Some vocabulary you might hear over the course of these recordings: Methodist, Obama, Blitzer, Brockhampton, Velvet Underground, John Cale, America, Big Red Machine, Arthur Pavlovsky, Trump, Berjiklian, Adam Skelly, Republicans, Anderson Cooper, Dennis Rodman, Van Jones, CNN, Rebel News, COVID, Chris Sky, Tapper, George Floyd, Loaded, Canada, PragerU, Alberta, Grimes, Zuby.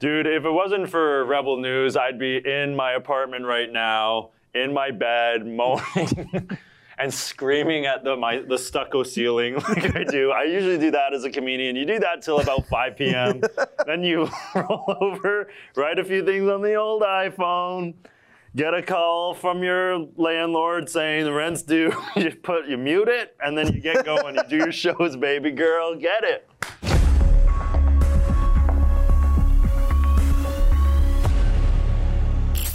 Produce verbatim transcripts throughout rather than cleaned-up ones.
Dude, if it wasn't for Rebel News, I'd be in my apartment right now, in my bed, moaning and screaming at the my the stucco ceiling like I do. I usually do that as a comedian. You do that till about five p.m. Then you roll over, write a few things on the old iPhone, get a call from your landlord saying the rent's due. You put you mute it, and then you get going. You do your shows, baby girl. Get it.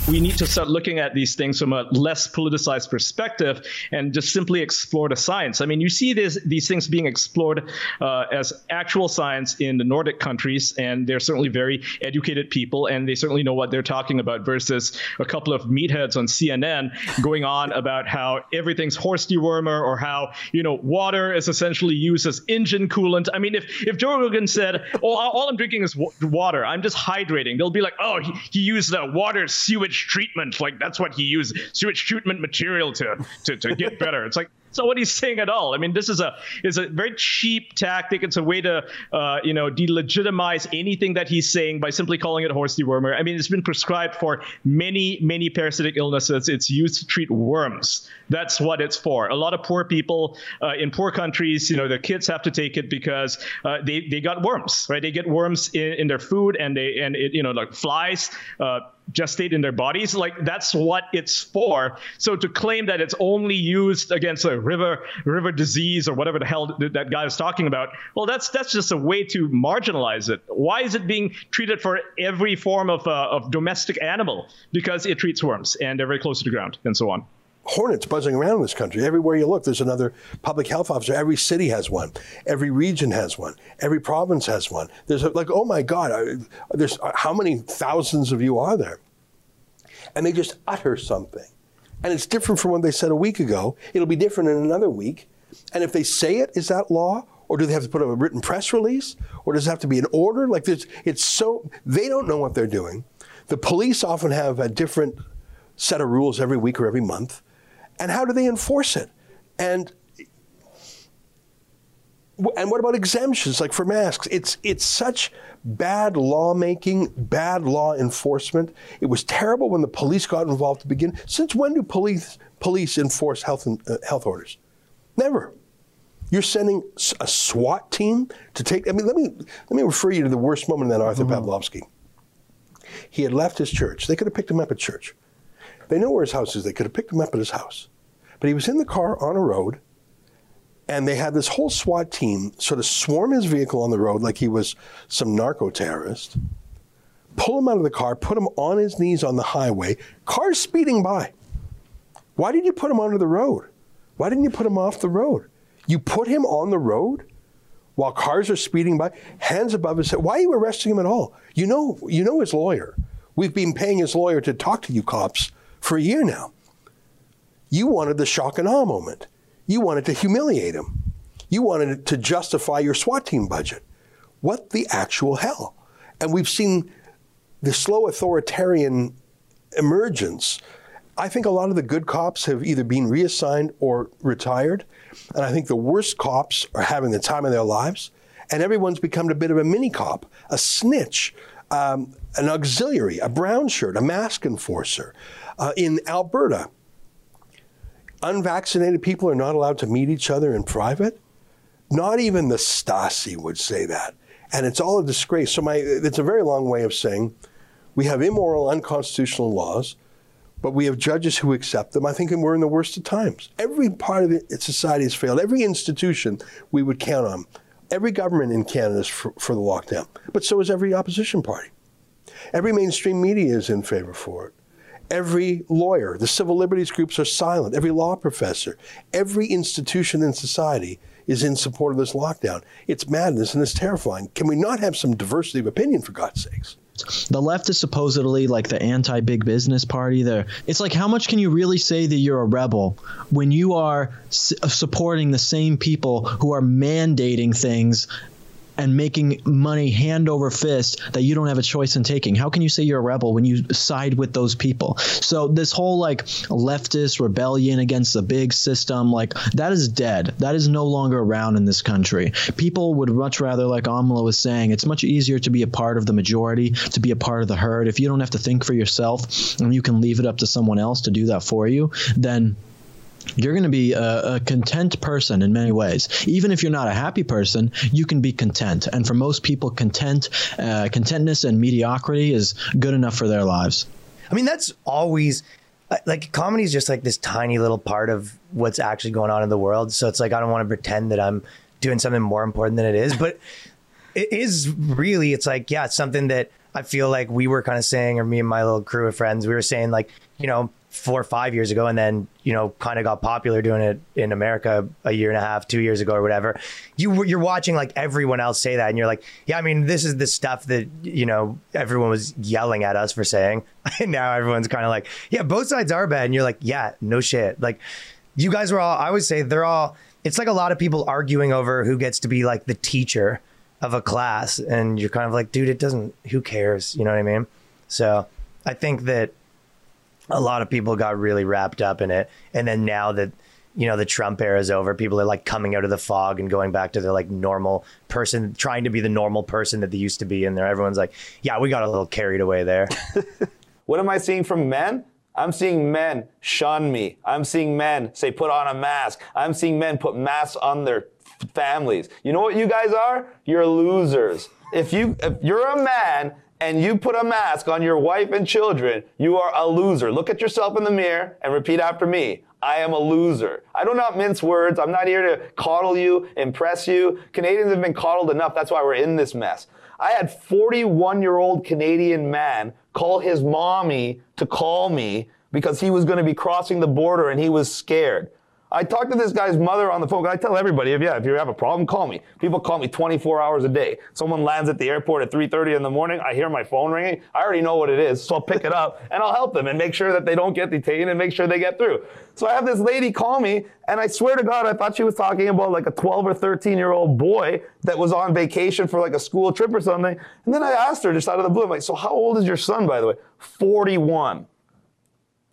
We need to start looking at these things from a less politicized perspective and just simply explore the science. I mean, you see this, these things being explored uh, as actual science in the Nordic countries, and they're certainly very educated people, and they certainly know what they're talking about, versus a couple of meatheads on C N N going on about how everything's horse dewormer, or how, you know, water is essentially used as engine coolant. I mean, if, if Joe Rogan said, oh, all I'm drinking is water, I'm just hydrating, they'll be like, oh, he, he used the water sewage treatment, like that's what he used, sewage treatment material to to to get better. It's like, so what he's saying at all. I mean, this is a is a very cheap tactic. It's a way to uh, you know, delegitimize anything that he's saying by simply calling it horse dewormer. I mean, it's been prescribed for many, many parasitic illnesses. It's used to treat worms. That's what it's for. A lot of poor people uh, in poor countries, you know, their kids have to take it because uh, they they got worms, right? They get worms in, in their food, and they and it, you know, like flies. Uh, gestate in their bodies. Like, that's what it's for. So to claim that it's only used against a river river disease or whatever the hell th- that guy was talking about, well, that's that's just a way to marginalize it. Why is it being treated for every form of uh, of domestic animal? Because it treats worms, and they're very close to the ground, and so on. Hornets buzzing around in this country. Everywhere you look, there's another public health officer. Every city has one. Every region has one. Every province has one. There's a, like, oh my God, I, there's how many thousands of you are there? And they just utter something. And it's different from what they said a week ago. It'll be different in another week. And if they say it, is that law? Or do they have to put up a written press release? Or does it have to be an order? Like, there's, it's so, they don't know what they're doing. The police often have a different set of rules every week or every month. And how do they enforce it? And and what about exemptions, like for masks? It's it's such bad lawmaking, bad law enforcement. It was terrible when the police got involved to begin. Since when do police police enforce health and, uh, health orders? Never. You're sending a SWAT team to take. I mean, let me let me refer you to the worst moment in that Arthur mm-hmm. Pavlovsky. He had left his church. They could have picked him up at church. They know where his house is. They could have picked him up at his house. But he was in the car on a road, and they had this whole SWAT team sort of swarm his vehicle on the road like he was some narco-terrorist, pull him out of the car, put him on his knees on the highway, cars speeding by. Why did you put him onto the road? Why didn't you put him off the road? You put him on the road while cars are speeding by, hands above his head. Why are you arresting him at all? You know, you know his lawyer. We've been paying his lawyer to talk to you cops for a year now. You wanted the shock and awe moment. You wanted to humiliate him. You wanted to justify your SWAT team budget. What the actual hell? And we've seen the slow authoritarian emergence. I think a lot of the good cops have either been reassigned or retired. And I think the worst cops are having the time of their lives. And everyone's become a bit of a mini cop, a snitch, um, an auxiliary, a brown shirt, a mask enforcer. Uh, in Alberta, unvaccinated people are not allowed to meet each other in private. Not even the Stasi would say that. And it's all a disgrace. So my, it's a very long way of saying we have immoral, unconstitutional laws, but we have judges who accept them. I think we're in the worst of times. Every part of it, society has failed. Every institution we would count on. Every government in Canada is for, for the lockdown. But so is every opposition party. Every mainstream media is in favor for it. Every lawyer, the civil liberties groups are silent, every law professor, every institution in society is in support of this lockdown. It's madness and it's terrifying. Can we not have some diversity of opinion, for God's sakes? The left is supposedly like the anti-big business party there. It's like, how much can you really say that you're a rebel when you are s- supporting the same people who are mandating things and making money hand over fist that you don't have a choice in taking. How can you say you're a rebel when you side with those people? So this whole like leftist rebellion against the big system, like that is dead. That is no longer around in this country. People would much rather, like Amla was saying, it's much easier to be a part of the majority, to be a part of the herd. If you don't have to think for yourself and you can leave it up to someone else to do that for you, then you're going to be a, a content person in many ways. Even if you're not a happy person, you can be content. And for most people, content, uh, contentness and mediocrity is good enough for their lives. I mean, that's always like, comedy is just like this tiny little part of what's actually going on in the world. So it's like, I don't want to pretend that I'm doing something more important than it is, but it is really, it's like, yeah, it's something that I feel like we were kind of saying, or me and my little crew of friends, we were saying like, you know, four or five years ago, and then, you know, kind of got popular doing it in America a year and a half, two years ago or whatever. You, you're watching like everyone else say that and you're like, yeah, I mean, this is the stuff that, you know, everyone was yelling at us for saying. And now everyone's kind of like, yeah, both sides are bad. And you're like, yeah, no shit. Like you guys were all, I would say they're all, it's like a lot of people arguing over who gets to be like the teacher of a class. And you're kind of like, dude, it doesn't, who cares? You know what I mean? So I think that a lot of people got really wrapped up in it. And then now that, you know, the Trump era is over, people are like coming out of the fog and going back to their like normal person, trying to be the normal person that they used to be in there. Everyone's like, yeah, we got a little carried away there. What am I seeing from men? I'm seeing men shun me. I'm seeing men say, put on a mask. I'm seeing men put masks on their families. You know what you guys are? You're losers. If you, if you're a man, and you put a mask on your wife and children, you are a loser. Look at yourself in the mirror and repeat after me. I am a loser. I do not mince words. I'm not here to coddle you, impress you. Canadians have been coddled enough. That's why we're in this mess. I had forty-one-year-old Canadian man call his mommy to call me because he was going to be crossing the border and he was scared. I talked to this guy's mother on the phone. I tell everybody, if, yeah, if you have a problem, call me. People call me twenty-four hours a day. Someone lands at the airport at three thirty in the morning. I hear my phone ringing. I already know what it is, so I'll pick it up and I'll help them and make sure that they don't get detained and make sure they get through. So I have this lady call me, and I swear to God, I thought she was talking about like a twelve or thirteen-year-old boy that was on vacation for like a school trip or something. And then I asked her just out of the blue, I'm like, so how old is your son, by the way? forty-one.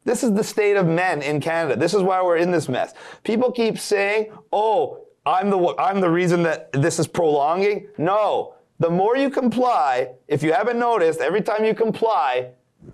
This is the state of men in Canada. This is why we're in this mess. People keep saying, oh, I'm the, I'm the reason that this is prolonging. No, the more you comply, if you haven't noticed, every time you comply,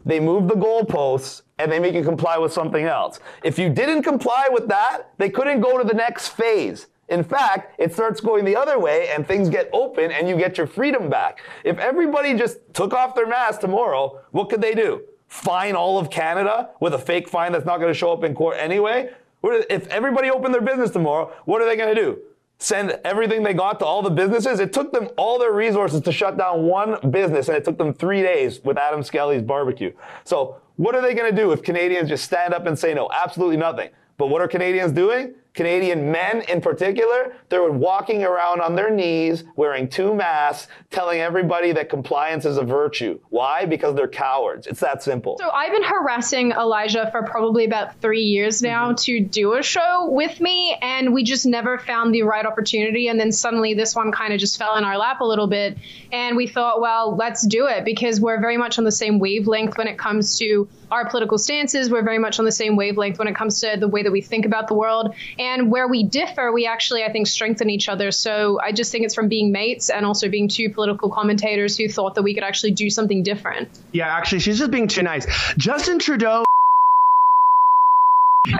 they move the goalposts and they make you comply with something else. If you didn't comply with that, they couldn't go to the next phase. In fact, it starts going the other way and things get open and you get your freedom back. If everybody just took off their mask tomorrow, what could they do? Fine all of Canada with a fake fine that's not going to show up in court anyway? If everybody opened their business tomorrow, what are they going to do? Send everything they got to all the businesses? It took them all their resources to shut down one business, and it took them three days with Adam Skelly's barbecue. So what are they going to do if Canadians just stand up and say no? Absolutely nothing. But what are Canadians doing? Canadian men in particular, they were walking around on their knees, wearing two masks, telling everybody that compliance is a virtue. Why? Because they're cowards. It's that simple. So I've been harassing Elijah for probably about three years now mm-hmm. to do a show with me, and we just never found the right opportunity. And then suddenly this one kind of just fell in our lap a little bit. And we thought, well, let's do it, because we're very much on the same wavelength when it comes to our political stances. We're very much on the same wavelength when it comes to the way that we think about the world. And And where we differ, we actually, I think, strengthen each other. So I just think it's from being mates and also being two political commentators who thought that we could actually do something different. Yeah, actually, she's just being too nice. Justin Trudeau.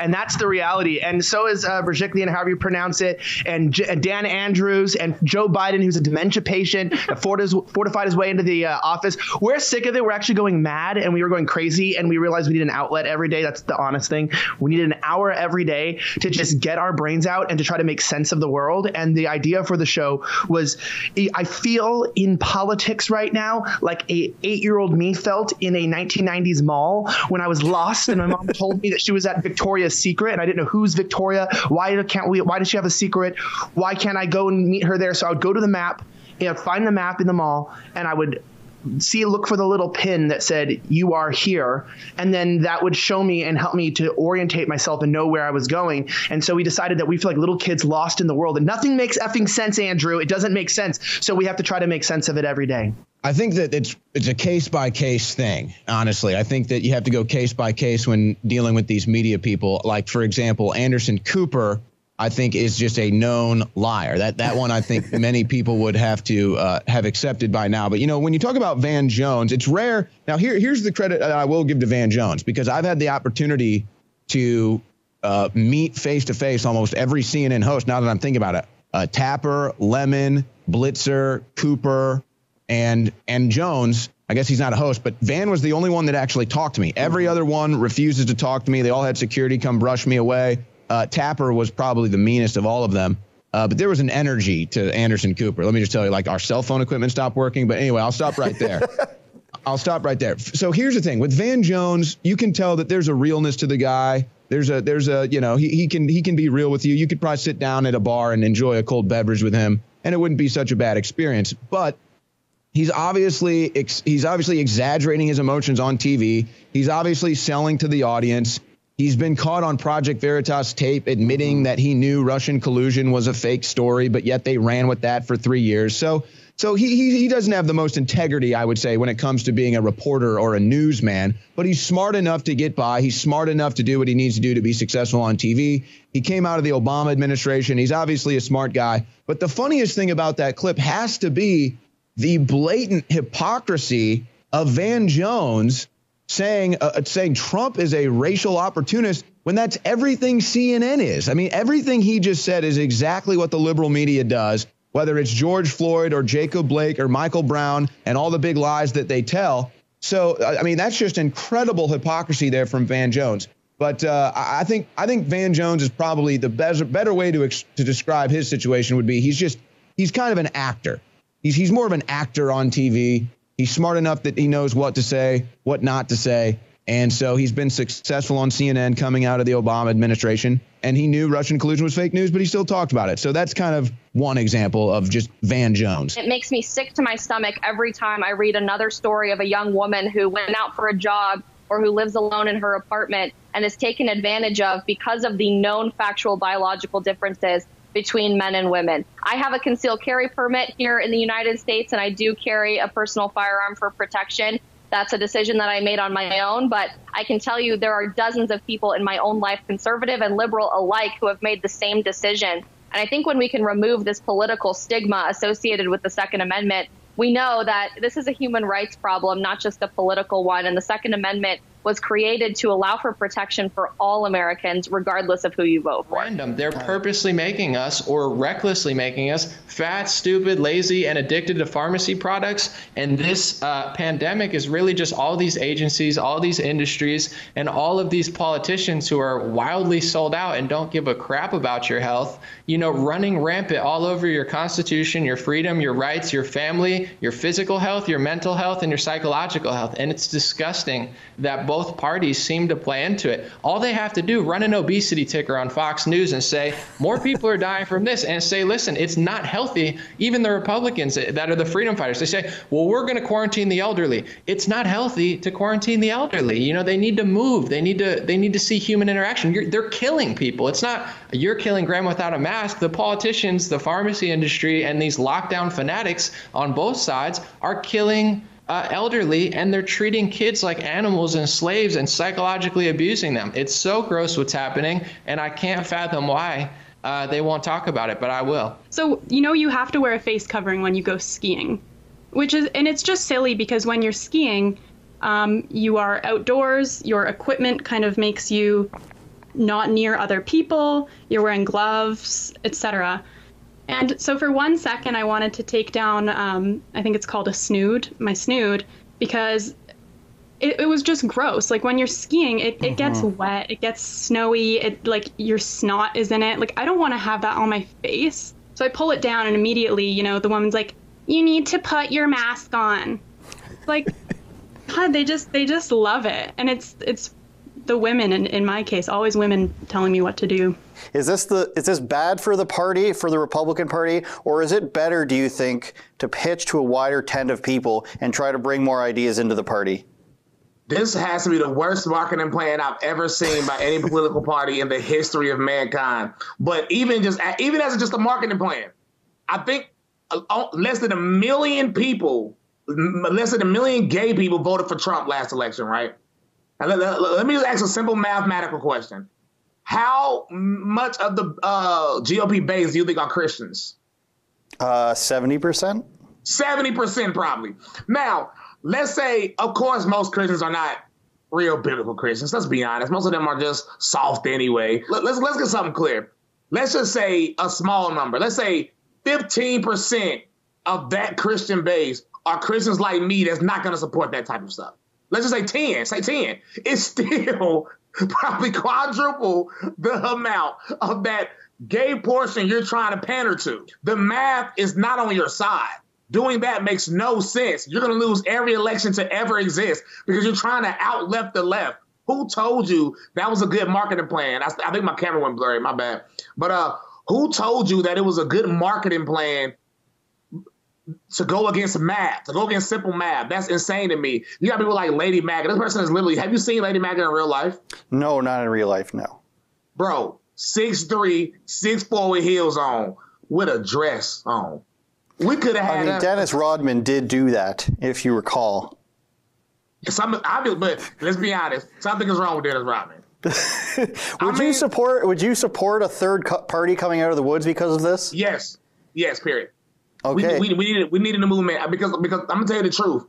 And that's the reality. And so is uh, Berjiklian, however you pronounce it, and, J and Dan Andrews and Joe Biden, who's a dementia patient, fortified his way into the uh, office. We're sick of it. We're actually going mad, and we were going crazy, and we realized we need an outlet every day. That's the honest thing. We needed an hour every day to just get our brains out and to try to make sense of the world. And the idea for the show was, I feel in politics right now like a eight-year-old me felt in a nineteen nineties mall when I was lost, and my mom told me that she was at Victoria Secret, and I didn't know who's Victoria. Why can't we? Why does she have a secret? Why can't I go and meet her there? So I would go to the map, you know, find the map in the mall, and I would see, look for the little pin that said you are here. And then that would show me and help me to orientate myself and know where I was going. And so we decided that we feel like little kids lost in the world, and nothing makes effing sense, Andrew. It doesn't make sense. So we have to try to make sense of it every day. I think that it's it's a case by case thing, honestly. I think that you have to go case by case when dealing with these media people. Like, for example, Anderson Cooper, I think, is just a known liar. That that one I think many people would have to uh, have accepted by now. But, you know, when you talk about Van Jones, it's rare. Now, here here's the credit that I will give to Van Jones, because I've had the opportunity to uh, meet face to face almost every C N N host. Now that I'm thinking about it, uh, Tapper, Lemon, Blitzer, Cooper, and and Jones. I guess he's not a host, but Van was the only one that actually talked to me. Every other one refuses to talk to me. They all had security come brush me away. Uh, Tapper was probably the meanest of all of them, uh, but there was an energy to Anderson Cooper. Let me just tell you, like, our cell phone equipment stopped working. But anyway, I'll stop right there. I'll stop right there. So here's the thing with Van Jones. You can tell that there's a realness to the guy. There's a there's a you know, he, he can he can be real with you. You could probably sit down at a bar and enjoy a cold beverage with him, and it wouldn't be such a bad experience. But he's obviously ex- he's obviously exaggerating his emotions on T V. He's obviously selling to the audience. He's been caught on Project Veritas tape admitting that he knew Russian collusion was a fake story, but yet they ran with that for three years. So so he, he he doesn't have the most integrity, I would say, when it comes to being a reporter or a newsman, but he's smart enough to get by. He's smart enough to do what he needs to do to be successful on T V. He came out of the Obama administration. He's obviously a smart guy. But the funniest thing about that clip has to be the blatant hypocrisy of Van Jones saying uh, saying Trump is a racial opportunist when that's everything C N N is. I mean, everything he just said is exactly what the liberal media does, whether it's George Floyd or Jacob Blake or Michael Brown and all the big lies that they tell. So, I mean, that's just incredible hypocrisy there from Van Jones. But uh, I think I think Van Jones is probably the best, better way to ex- to describe his situation would be he's just he's kind of an actor. He's he's more of an actor on T V. He's smart enough that he knows what to say, what not to say. And so he's been successful on C N N coming out of the Obama administration. And he knew Russian collusion was fake news, but he still talked about it. So that's kind of one example of just Van Jones. It makes me sick to my stomach every time I read another story of a young woman who went out for a job or who lives alone in her apartment and is taken advantage of because of the known factual biological differences between men and women. I have a concealed carry permit here in the United States, and I do carry a personal firearm for protection. That's a decision that I made on my own, but I can tell you there are dozens of people in my own life, conservative and liberal alike, who have made the same decision. And I think when we can remove this political stigma associated with the Second Amendment, we know that this is a human rights problem, not just a political one. And the Second Amendment was created to allow for protection for all Americans, regardless of who you vote for. Random. They're purposely making us, or recklessly making us, fat, stupid, lazy, and addicted to pharmacy products. And this uh, pandemic is really just all these agencies, all these industries, and all of these politicians who are wildly sold out and don't give a crap about your health, you know, running rampant all over your Constitution, your freedom, your rights, your family, your physical health, your mental health, and your psychological health. And it's disgusting that both Both parties seem to play into it. All they have to do, run an obesity ticker on Fox News and say more people are dying from this, and say, listen, it's not healthy. Even the Republicans that are the freedom fighters, they say, well, we're going to quarantine the elderly. It's not healthy to quarantine the elderly. You know, they need to move. They need to they need to see human interaction. You're, they're killing people. It's not you're killing grandma without a mask. The politicians, the pharmacy industry, and these lockdown fanatics on both sides are killing Uh, elderly, and they're treating kids like animals and slaves and psychologically abusing them. It's so gross what's happening, and I can't fathom why uh, they won't talk about it, but I will. So, you know, you have to wear a face covering when you go skiing, which is, and it's just silly because when you're skiing, um, you are outdoors, your equipment kind of makes you not near other people, you're wearing gloves, et cetera. And so for one second, I wanted to take down, um, I think it's called a snood, my snood, because it, it was just gross. Like when you're skiing, it, it gets wet, it gets snowy, it like your snot is in it. Like, I don't want to have that on my face. So I pull it down and immediately, you know, the woman's like, you need to put your mask on. Like, God, they just they just love it. And it's it's the women, in, in my case, always women telling me what to do. Is this the is this bad for the party, for the Republican Party, or is it better, do you think, to pitch to a wider tent of people and try to bring more ideas into the party? This has to be the worst marketing plan I've ever seen by any political party in the history of mankind. But even just even as just a marketing plan, I think less than a million people, less than a million gay people voted for Trump last election, right? Now, let, let, let me just ask a simple mathematical question. How much of the uh, G O P base do you think are Christians? Uh, seventy percent? seventy percent probably. Now, let's say, of course, most Christians are not real biblical Christians. Let's be honest. Most of them are just soft anyway. Let, let's, let's get something clear. Let's just say a small number. Let's say fifteen percent of that Christian base are Christians like me that's not going to support that type of stuff. Let's just say ten, say ten. It's still probably quadruple the amount of that gay portion you're trying to pander to. The math is not on your side. Doing that makes no sense. You're going to lose every election to ever exist because you're trying to outleft the left. Who told you that was a good marketing plan? I, I think my camera went blurry, my bad. But uh, who told you that it was a good marketing plan to go against math, to go against simple math? That's insane to me. You got people like Lady Maggot. This person is literally, have you seen Lady Maggot in real life? No, not in real life, no. Bro, six three, six four with heels on, with a dress on. We could have had I mean, a, Dennis Rodman did do that, if you recall. Some, I do, but let's be honest, something is wrong with Dennis Rodman. would I mean, you support, would you support a third co- party coming out of the woods because of this? Yes. Yes, period. Okay. We, we, we, needed, we needed a movement because, because I'm going to tell you the truth.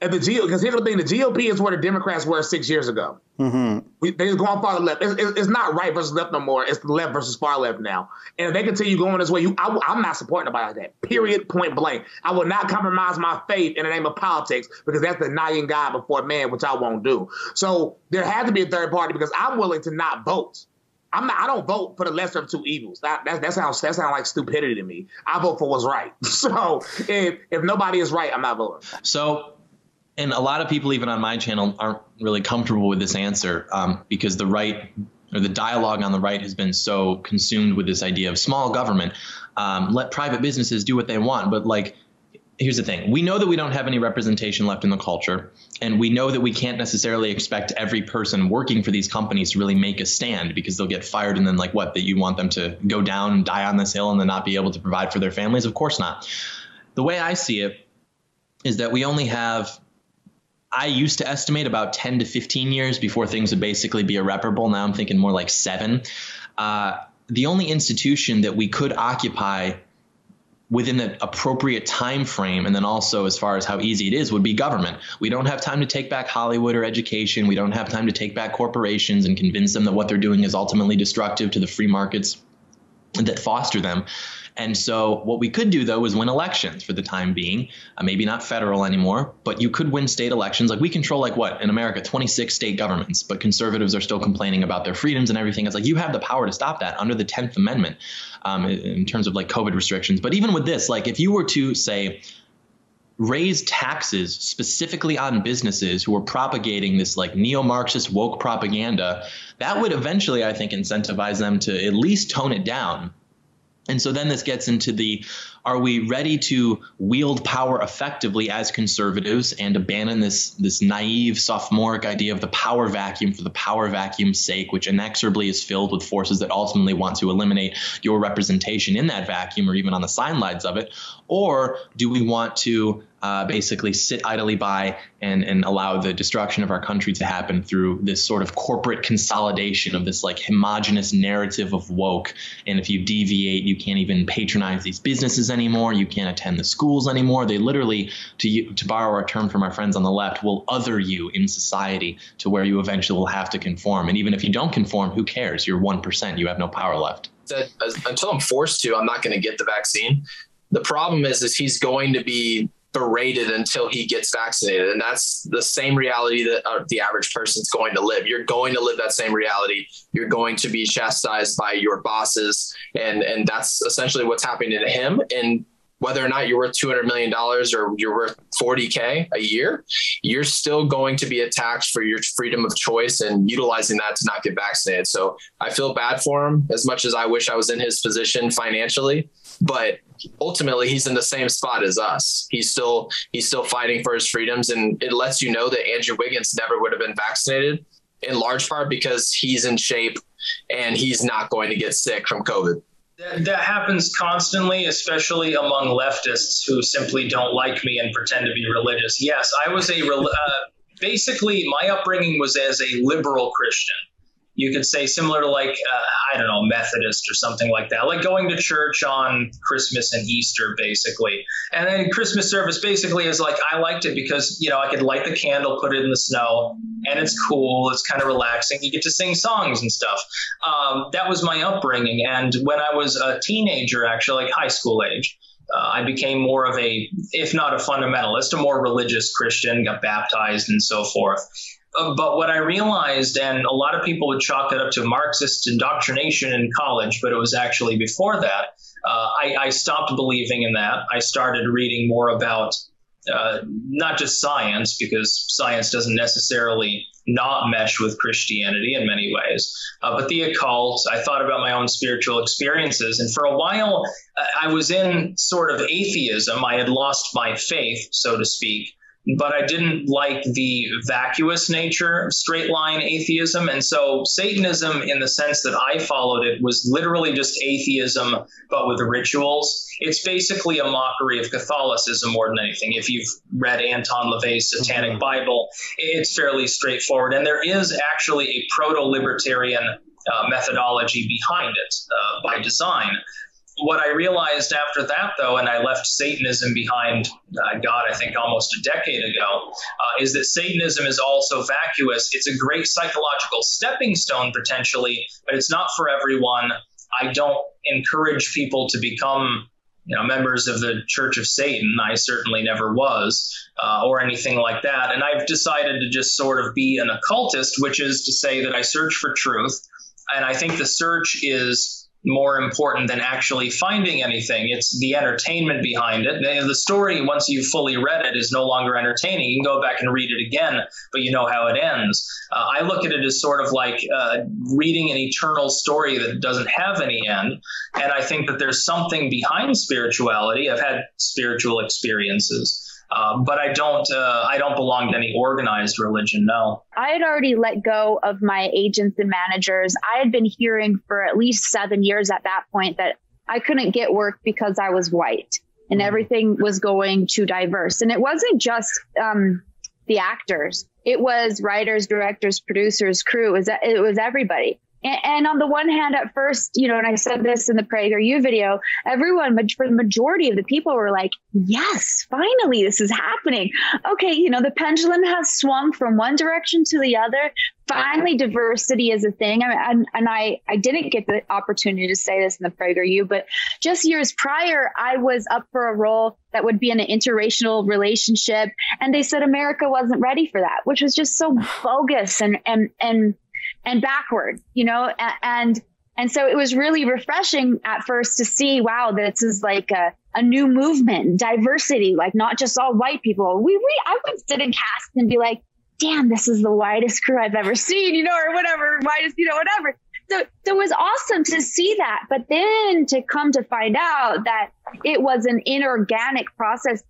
At the G O P, because here's the thing, the G O P is where the Democrats were six years ago. Mm-hmm. We, they just going far left. It's, it's not right versus left no more. It's left versus far left now. And if they continue going this way, you, I, I'm not supporting nobody like that. Period, point blank. I will not compromise my faith in the name of politics because that's denying God before man, which I won't do. So there had to be a third party because I'm willing to not vote. I'm not, I don't vote for the lesser of two evils. That, that, that, sounds, that sounds like stupidity to me. I vote for what's right. So if, if nobody is right, I'm not voting. So, and a lot of people even on my channel aren't really comfortable with this answer um, because the right or the dialogue on the right has been so consumed with this idea of small government. Um, let private businesses do what they want. But like, here's the thing. We know that we don't have any representation left in the culture, and we know that we can't necessarily expect every person working for these companies to really make a stand because they'll get fired and then like what, that you want them to go down and die on this hill and then not be able to provide for their families? Of course not. The way I see it is that we only have – I used to estimate about ten to fifteen years before things would basically be irreparable. Now I'm thinking more like seven. Uh, the only institution that we could occupy – within the appropriate time frame, and then also as far as how easy it is, would be government. We don't have time to take back Hollywood or education. We don't have time to take back corporations and convince them that what they're doing is ultimately destructive to the free markets that foster them. And so what we could do, though, is win elections for the time being, uh, maybe not federal anymore, but you could win state elections. Like we control, like what, in America, twenty-six state governments, but conservatives are still complaining about their freedoms and everything. It's like you have the power to stop that under the tenth amendment um, in terms of like COVID restrictions. But even with this, like if you were to say raise taxes specifically on businesses who are propagating this like neo-Marxist woke propaganda, that would eventually, I think, incentivize them to at least tone it down. And so then this gets into the, are we ready to wield power effectively as conservatives and abandon this this naive sophomoric idea of the power vacuum for the power vacuum's sake, which inexorably is filled with forces that ultimately want to eliminate your representation in that vacuum or even on the sidelines of it? Or do we want to uh, basically sit idly by and, and allow the destruction of our country to happen through this sort of corporate consolidation of this like homogenous narrative of woke? And if you deviate, you can't even patronize these businesses anymore. You can't attend the schools anymore. They literally, to, to borrow a term from our friends on the left, will other you in society to where you eventually will have to conform. And even if you don't conform, who cares? You're one percent. You have no power left. Until I'm forced to, I'm not going to get the vaccine. The problem is, is he's going to be berated until he gets vaccinated. And that's the same reality that uh, the average person's going to live. You're going to live that same reality. You're going to be chastised by your bosses. And, and that's essentially what's happening to him. And whether or not you're worth two hundred million dollars or you're worth forty K a year, you're still going to be attacked for your freedom of choice and utilizing that to not get vaccinated. So I feel bad for him as much as I wish I was in his position financially, but ultimately he's in the same spot as us. He's still, he's still fighting for his freedoms. And it lets you know that Andrew Wiggins never would have been vaccinated, in large part because he's in shape and he's not going to get sick from COVID. That, that happens constantly, especially among leftists who simply don't like me and pretend to be religious. Yes, I was a uh, basically my upbringing was as a liberal Christian. You could say similar to like, uh, I don't know, Methodist or something like that, like going to church on Christmas and Easter, basically. And then Christmas service basically is like, I liked it because, you know, I could light the candle, put it in the snow, and it's cool. It's kind of relaxing. You get to sing songs and stuff. Um, that was my upbringing. And when I was a teenager, actually, like high school age, Uh, I became more of a, if not a fundamentalist, a more religious Christian, got baptized and so forth. Uh, but what I realized, and a lot of people would chalk it up to Marxist indoctrination in college, but it was actually before that, uh, I, I stopped believing in that. I started reading more about uh, not just science, because science doesn't necessarily not mesh with Christianity in many ways, uh, but the occult. I thought about my own spiritual experiences. And for a while, I was in sort of atheism. I had lost my faith, so to speak, but I didn't like the vacuous nature of straight line atheism. And so Satanism, in the sense that I followed it, was literally just atheism, but with rituals. It's basically a mockery of Catholicism more than anything. If you've read Anton LaVey's Satanic mm-hmm. Bible, it's fairly straightforward. And there is actually a proto-libertarian uh, methodology behind it uh, by design. What I realized after that, though, and I left Satanism behind, uh, God, I think almost a decade ago, uh, is that Satanism is also vacuous. It's a great psychological stepping stone, potentially, but it's not for everyone. I don't encourage people to become, you know, members of the Church of Satan. I certainly never was, uh, or anything like that. And I've decided to just sort of be an occultist, which is to say that I search for truth. And I think the search is more important than actually finding anything. It's the entertainment behind it. The story, once you've fully read it, is no longer entertaining. You can go back and read it again, but you know how it ends. Uh, I look at it as sort of like uh, reading an eternal story that doesn't have any end. And I think that there's something behind spirituality. I've had spiritual experiences. Uh, but I don't uh, I don't belong to any organized religion, no. I had already let go of my agents and managers. I had been hearing for at least seven years at that point that I couldn't get work because I was white and mm. everything was going to diverse. And it wasn't just um, the actors. It was writers, directors, producers, crew. It was, it was everybody. And, and on the one hand, at first, you know, and I said this in the PragerU video, everyone, for the majority of the people were like, yes, finally, this is happening. Okay, you know, the pendulum has swung from one direction to the other. Finally, diversity is a thing. I mean, and, and I, I didn't get the opportunity to say this in the PragerU, but just years prior, I was up for a role that would be in an interracial relationship. And they said America wasn't ready for that, which was just so bogus and, and, and, and backward, you know, and, and so it was really refreshing at first to see, wow, this is like a, a new movement, diversity, like not just all white people. We, we, I would sit in cast and be like, damn, this is the widest crew I've ever seen, you know, or whatever, widest, you know, whatever. So, so it was awesome to see that, but then to come to find out that it was an inorganic process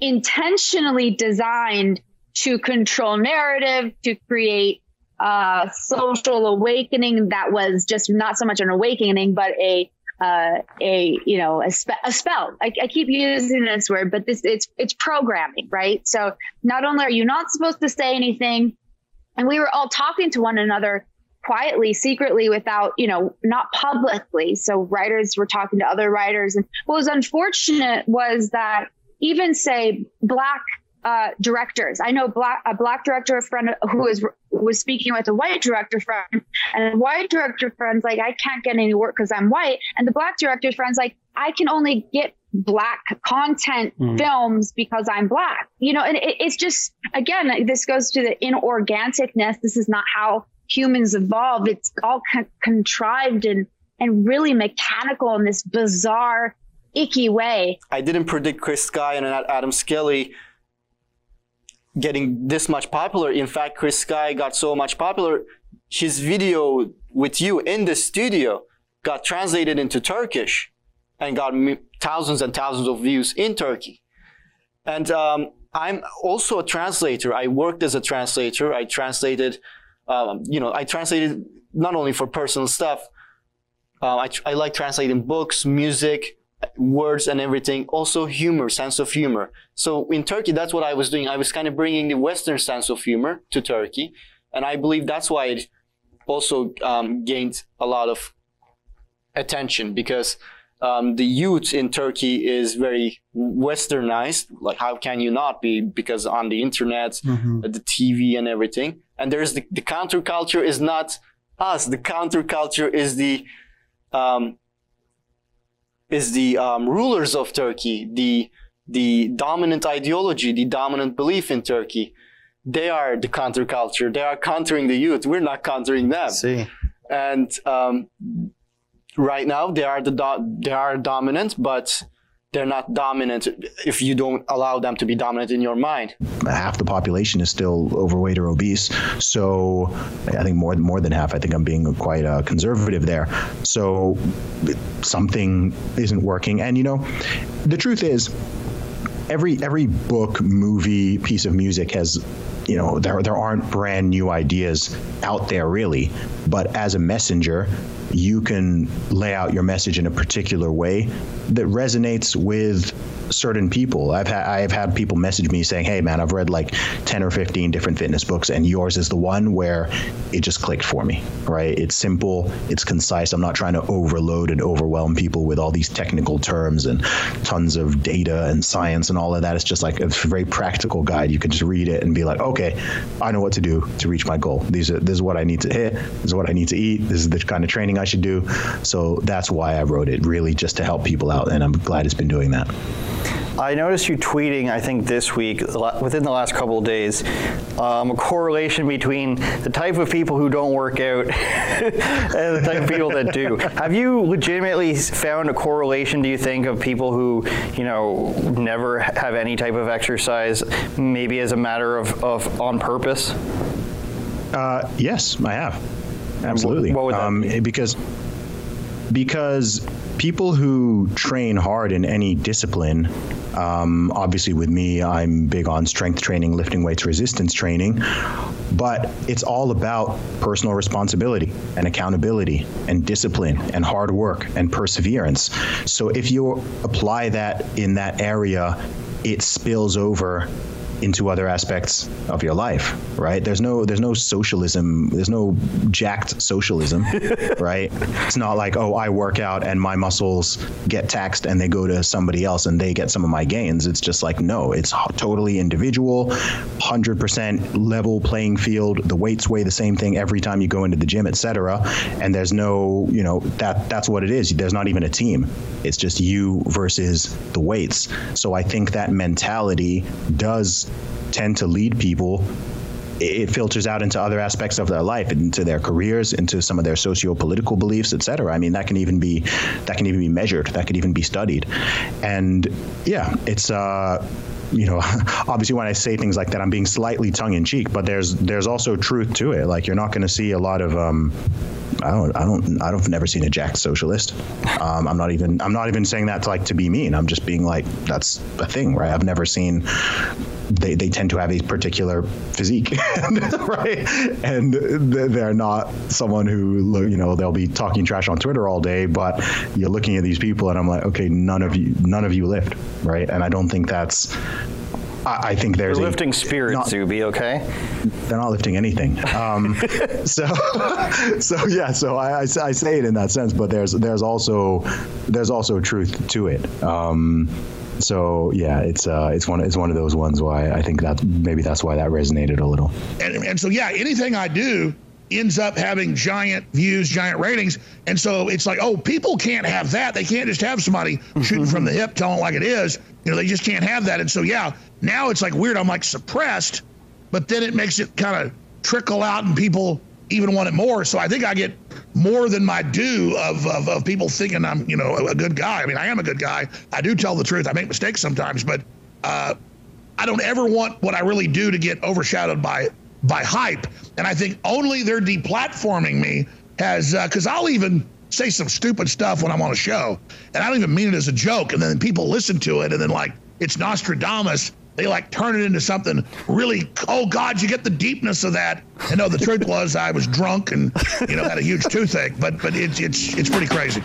intentionally designed to control narrative, to create uh social awakening that was just not so much an awakening but a uh a you know a, spe- a spell. I, I keep using this word, but this it's it's programming, right? So not only are you not supposed to say anything, and we were all talking to one another quietly, secretly, without, you know, not publicly. So writers were talking to other writers, and what was unfortunate was that even say black Uh, directors. I know black, a black director friend who was was speaking with a white director friend, and the white director friend's like, I can't get any work because I'm white. And the black director friend's like, I can only get black content mm. films because I'm black. You know, and it, it's just, again, this goes to the inorganicness. This is not how humans evolve. It's all con- contrived and, and really mechanical in this bizarre icky way. I didn't predict Chris Sky and Adam Skelly getting this much popular. In fact, Chris Sky got so much popular, his video with you in the studio got translated into Turkish and got thousands and thousands of views in Turkey. And um, I'm also a translator. I worked as a translator. I translated, um, you know, I translated not only for personal stuff. Uh, I, tr I like translating books, music, words and everything. Also humor, sense of humor. So in Turkey, that's what I was doing. I was kind of bringing the Western sense of humor to Turkey. And I believe that's why it also um, gained a lot of attention, because um, the youth in Turkey is very Westernized. Like, how can you not be? Because on the internet, mm-hmm. the T V and everything. And there's the, the counterculture is not us. The counterculture is the Um, is the um, rulers of Turkey, the the dominant ideology, the dominant belief in Turkey. They are the counterculture. They are countering the youth. We're not countering them. See. And um, right now they are the do they are dominant, but they're not dominant if you don't allow them to be dominant in your mind. Half the population is still overweight or obese. So I think more, more than half. I think I'm being quite uh, conservative there. So something isn't working. And, you know, the truth is every every book, movie, piece of music has, you know, there, there aren't brand new ideas out there, really. But as a messenger, you can lay out your message in a particular way that resonates with certain people. I've had I've had people message me saying, "Hey, man, I've read like ten or fifteen different fitness books, and yours is the one where it just clicked for me." Right? It's simple. It's concise. I'm not trying to overload and overwhelm people with all these technical terms and tons of data and science and all of that. It's just like it's a very practical guide. You can just read it and be like, "Okay, I know what to do to reach my goal. These are this is what I need to hit. This is what I need to eat. This is the kind of training I should do." So that's why I wrote it, really, just to help people out, and I'm glad it's been doing that. I noticed you tweeting, I think this week, within the last couple of days, um, a correlation between the type of people who don't work out and the type of people that do. Have you legitimately found a correlation, do you think, of people who, you know, never have any type of exercise, maybe as a matter of, of on purpose? Uh, yes, I have. Absolutely. What would that um, be? Because, because people who train hard in any discipline, um, obviously with me, I'm big on strength training, lifting weights, resistance training, but it's all about personal responsibility and accountability and discipline and hard work and perseverance. So if you apply that in that area, it spills over into other aspects of your life, right? There's no, there's no socialism. There's no jacked socialism, right? It's not like, oh, I work out and my muscles get taxed and they go to somebody else and they get some of my gains. It's just like, no, it's totally individual, one hundred percent level playing field. The weights weigh the same thing every time you go into the gym, et cetera. And there's no, you know, that that's what it is. There's not even a team. It's just you versus the weights. So I think that mentality does tend to lead people. It filters out into other aspects of their life, into their careers, into some of their socio-political beliefs, et cetera. I mean, that can even be, that can even be measured. That could even be studied. And yeah, it's, uh, you know, obviously when I say things like that, I'm being slightly tongue in cheek, but there's, there's also truth to it. Like, you're not going to see a lot of, um, I don't, I don't, I don't, I've never seen a jacked socialist. Um, I'm not even, I'm not even saying that to like, to be mean. I'm just being like, that's a thing, right? I've never seen, they, they tend to have a particular physique, right? And they're not someone who, you know, they'll be talking trash on Twitter all day, but you're looking at these people and I'm like, okay, none of you, none of you lift, right? And I don't think that's, I think there's they're lifting a, spirits, not, Zuby, okay? They're not lifting anything. Um, so, so yeah, so I, I, I say it in that sense, but there's there's also there's also truth to it. Um, so yeah, it's uh, it's one it's one of those ones why I think that maybe that's why that resonated a little. And, and so yeah, anything I do ends up having giant views, giant ratings, and so it's like, oh, people can't have that. They can't just have somebody shooting from the hip, telling it like it is. You know, they just can't have that. And so yeah. Now it's like weird, I'm like suppressed, but then it makes it kind of trickle out and people even want it more. So I think I get more than my due of, of, of people thinking I'm, you know, a good guy. I mean, I am a good guy. I do tell the truth. I make mistakes sometimes, but uh, I don't ever want what I really do to get overshadowed by by hype. And I think only their deplatforming me has, because uh, I'll even say some stupid stuff when I'm on a show, and I don't even mean it as a joke. And then people listen to it, and then like it's Nostradamus. They like turn it into something really, oh God, you get the deepness of that. And no, the truth was I was drunk and, you know, had a huge toothache, but but it's it's it's pretty crazy.